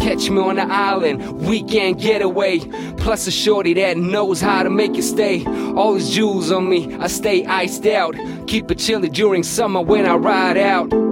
Catch me on the island, weekend getaway. Plus a shorty that knows how to make it stay. All these jewels on me, I stay iced out. Keep it chilly during summer when I ride out.